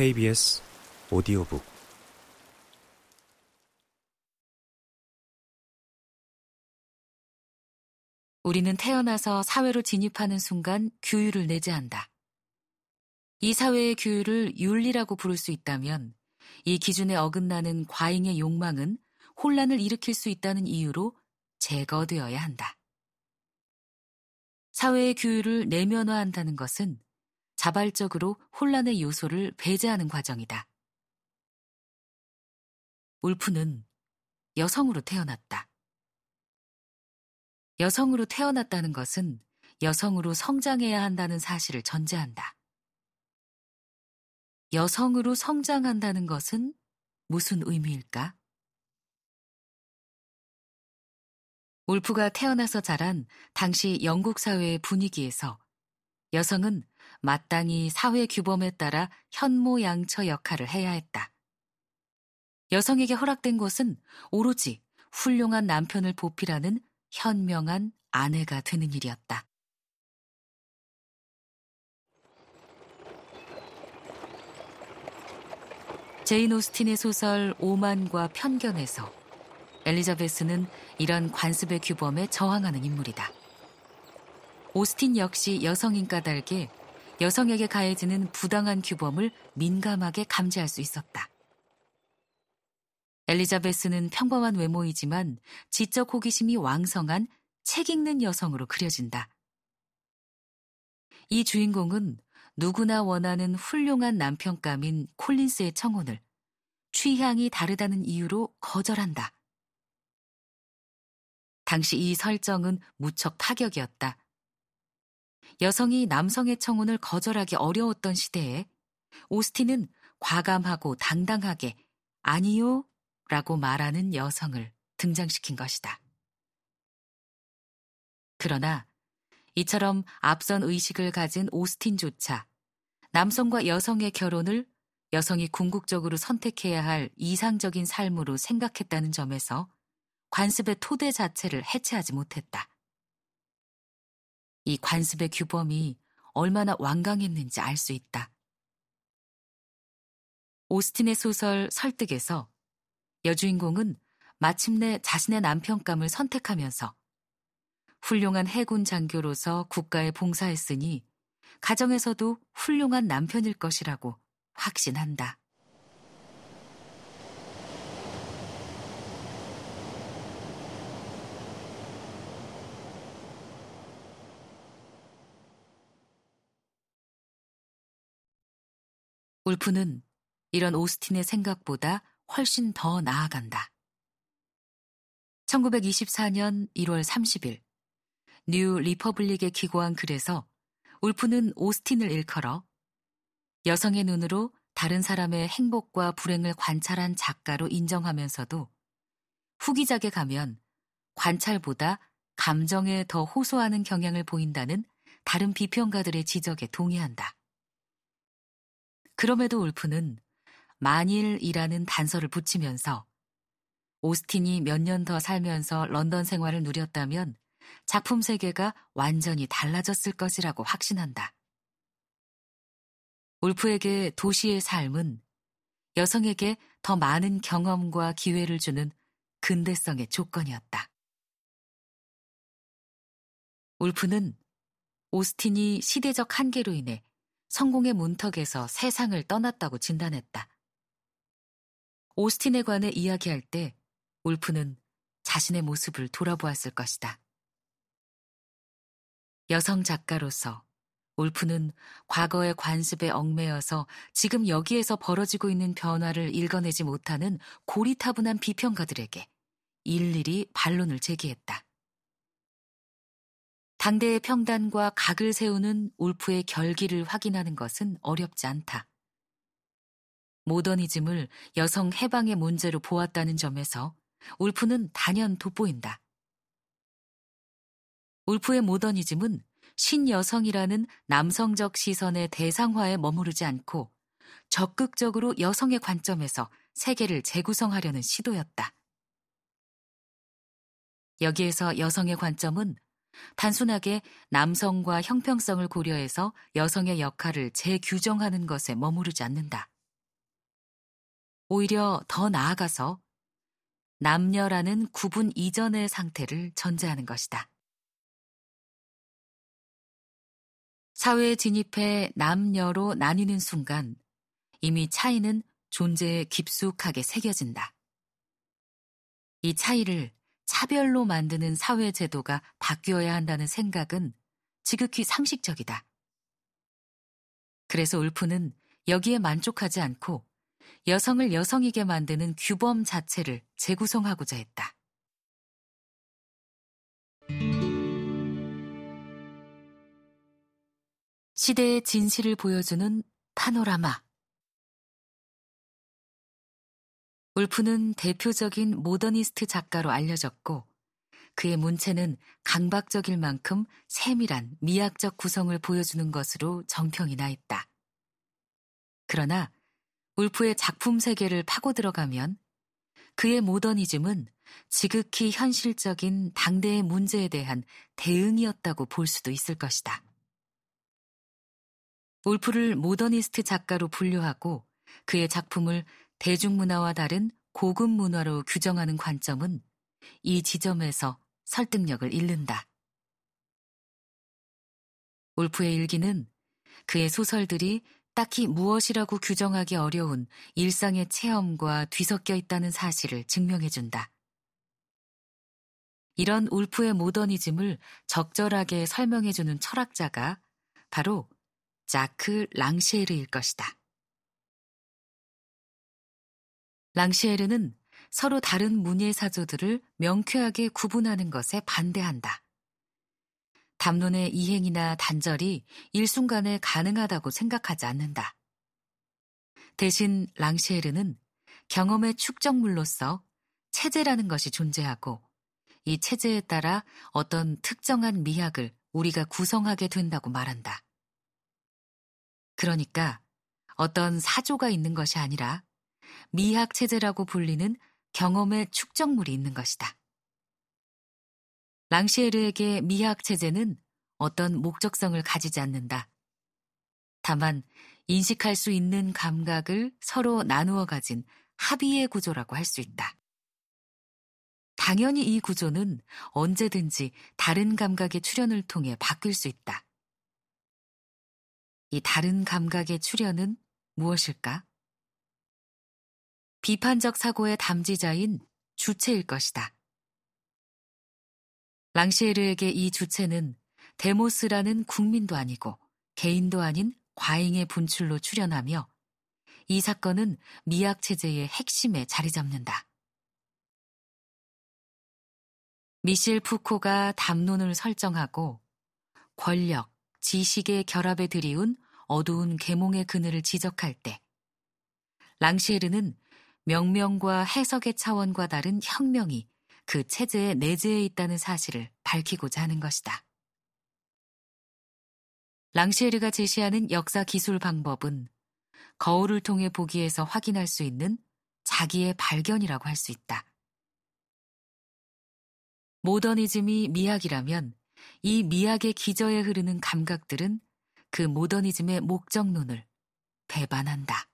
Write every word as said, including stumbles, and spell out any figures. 케이비에스 오디오북 우리는 태어나서 사회로 진입하는 순간 규율을 내재한다. 이 사회의 규율을 윤리라고 부를 수 있다면 이 기준에 어긋나는 과잉의 욕망은 혼란을 일으킬 수 있다는 이유로 제거되어야 한다. 사회의 규율을 내면화한다는 것은 자발적으로 혼란의 요소를 배제하는 과정이다. 울프는 여성으로 태어났다. 여성으로 태어났다는 것은 여성으로 성장해야 한다는 사실을 전제한다. 여성으로 성장한다는 것은 무슨 의미일까? 울프가 태어나서 자란 당시 영국 사회의 분위기에서 여성은 마땅히 사회 규범에 따라 현모양처 역할을 해야 했다. 여성에게 허락된 것은 오로지 훌륭한 남편을 보필하는 현명한 아내가 되는 일이었다. 제인 오스틴의 소설 오만과 편견에서 엘리자베스는 이런 관습의 규범에 저항하는 인물이다. 오스틴 역시 여성인 까닭에 여성에게 가해지는 부당한 규범을 민감하게 감지할 수 있었다. 엘리자베스는 평범한 외모이지만 지적 호기심이 왕성한 책 읽는 여성으로 그려진다. 이 주인공은 누구나 원하는 훌륭한 남편감인 콜린스의 청혼을 취향이 다르다는 이유로 거절한다. 당시 이 설정은 무척 파격이었다. 여성이 남성의 청혼을 거절하기 어려웠던 시대에 오스틴은 과감하고 당당하게 아니요 라고 말하는 여성을 등장시킨 것이다. 그러나 이처럼 앞선 의식을 가진 오스틴조차 남성과 여성의 결혼을 여성이 궁극적으로 선택해야 할 이상적인 삶으로 생각했다는 점에서 관습의 토대 자체를 해체하지 못했다. 이 관습의 규범이 얼마나 완강했는지 알 수 있다. 오스틴의 소설 설득에서 여주인공은 마침내 자신의 남편감을 선택하면서 훌륭한 해군 장교로서 국가에 봉사했으니 가정에서도 훌륭한 남편일 것이라고 확신한다. 울프는 이런 오스틴의 생각보다 훨씬 더 나아간다. 천구백이십사년 일월 삼십일 뉴 리퍼블릭에 기고한 글에서 울프는 오스틴을 일컬어 여성의 눈으로 다른 사람의 행복과 불행을 관찰한 작가로 인정하면서도 후기작에 가면 관찰보다 감정에 더 호소하는 경향을 보인다는 다른 비평가들의 지적에 동의한다. 그럼에도 울프는 만일이라는 단서를 붙이면서 오스틴이 몇 년 더 살면서 런던 생활을 누렸다면 작품 세계가 완전히 달라졌을 것이라고 확신한다. 울프에게 도시의 삶은 여성에게 더 많은 경험과 기회를 주는 근대성의 조건이었다. 울프는 오스틴이 시대적 한계로 인해 성공의 문턱에서 세상을 떠났다고 진단했다. 오스틴에 관해 이야기할 때 울프는 자신의 모습을 돌아보았을 것이다. 여성 작가로서 울프는 과거의 관습에 얽매여서 지금 여기에서 벌어지고 있는 변화를 읽어내지 못하는 고리타분한 비평가들에게 일일이 반론을 제기했다. 당대의 평단과 각을 세우는 울프의 결기를 확인하는 것은 어렵지 않다. 모더니즘을 여성 해방의 문제로 보았다는 점에서 울프는 단연 돋보인다. 울프의 모더니즘은 신여성이라는 남성적 시선의 대상화에 머무르지 않고 적극적으로 여성의 관점에서 세계를 재구성하려는 시도였다. 여기에서 여성의 관점은 단순하게 남성과 형평성을 고려해서 여성의 역할을 재규정하는 것에 머무르지 않는다. 오히려 더 나아가서 남녀라는 구분 이전의 상태를 전제하는 것이다. 사회에 진입해 남녀로 나뉘는 순간 이미 차이는 존재에 깊숙하게 새겨진다. 이 차이를 차별로 만드는 사회 제도가 바뀌어야 한다는 생각은 지극히 상식적이다. 그래서 울프는 여기에 만족하지 않고 여성을 여성이게 만드는 규범 자체를 재구성하고자 했다. 시대의 진실을 보여주는 파노라마. 울프는 대표적인 모더니스트 작가로 알려졌고 그의 문체는 강박적일 만큼 세밀한 미학적 구성을 보여주는 것으로 정평이 나 있다. 그러나 울프의 작품 세계를 파고 들어가면 그의 모더니즘은 지극히 현실적인 당대의 문제에 대한 대응이었다고 볼 수도 있을 것이다. 울프를 모더니스트 작가로 분류하고 그의 작품을 대중문화와 다른 고급 문화로 규정하는 관점은 이 지점에서 설득력을 잃는다. 울프의 일기는 그의 소설들이 딱히 무엇이라고 규정하기 어려운 일상의 체험과 뒤섞여 있다는 사실을 증명해준다. 이런 울프의 모더니즘을 적절하게 설명해주는 철학자가 바로 자크 랑시에르일 것이다. 랑시에르는 서로 다른 문예 사조들을 명쾌하게 구분하는 것에 반대한다. 담론의 이행이나 단절이 일순간에 가능하다고 생각하지 않는다. 대신 랑시에르는 경험의 축적물로서 체제라는 것이 존재하고 이 체제에 따라 어떤 특정한 미학을 우리가 구성하게 된다고 말한다. 그러니까 어떤 사조가 있는 것이 아니라 미학 체제라고 불리는 경험의 축적물이 있는 것이다. 랑시에르에게 미학 체제는 어떤 목적성을 가지지 않는다. 다만 인식할 수 있는 감각을 서로 나누어 가진 합의의 구조라고 할 수 있다. 당연히 이 구조는 언제든지 다른 감각의 출현을 통해 바뀔 수 있다. 이 다른 감각의 출현은 무엇일까? 비판적 사고의 담지자인 주체일 것이다. 랑시에르에게 이 주체는 데모스라는 국민도 아니고 개인도 아닌 과잉의 분출로 출현하며 이 사건은 미학체제의 핵심에 자리 잡는다. 미셸 푸코가 담론을 설정하고 권력, 지식의 결합에 드리운 어두운 계몽의 그늘을 지적할 때 랑시에르는 명명과 해석의 차원과 다른 혁명이 그 체제의 내재에 있다는 사실을 밝히고자 하는 것이다. 랑시에르가 제시하는 역사 기술 방법은 거울을 통해 보기에서 확인할 수 있는 자기의 발견이라고 할 수 있다. 모더니즘이 미학이라면 이 미학의 기저에 흐르는 감각들은 그 모더니즘의 목적론을 배반한다.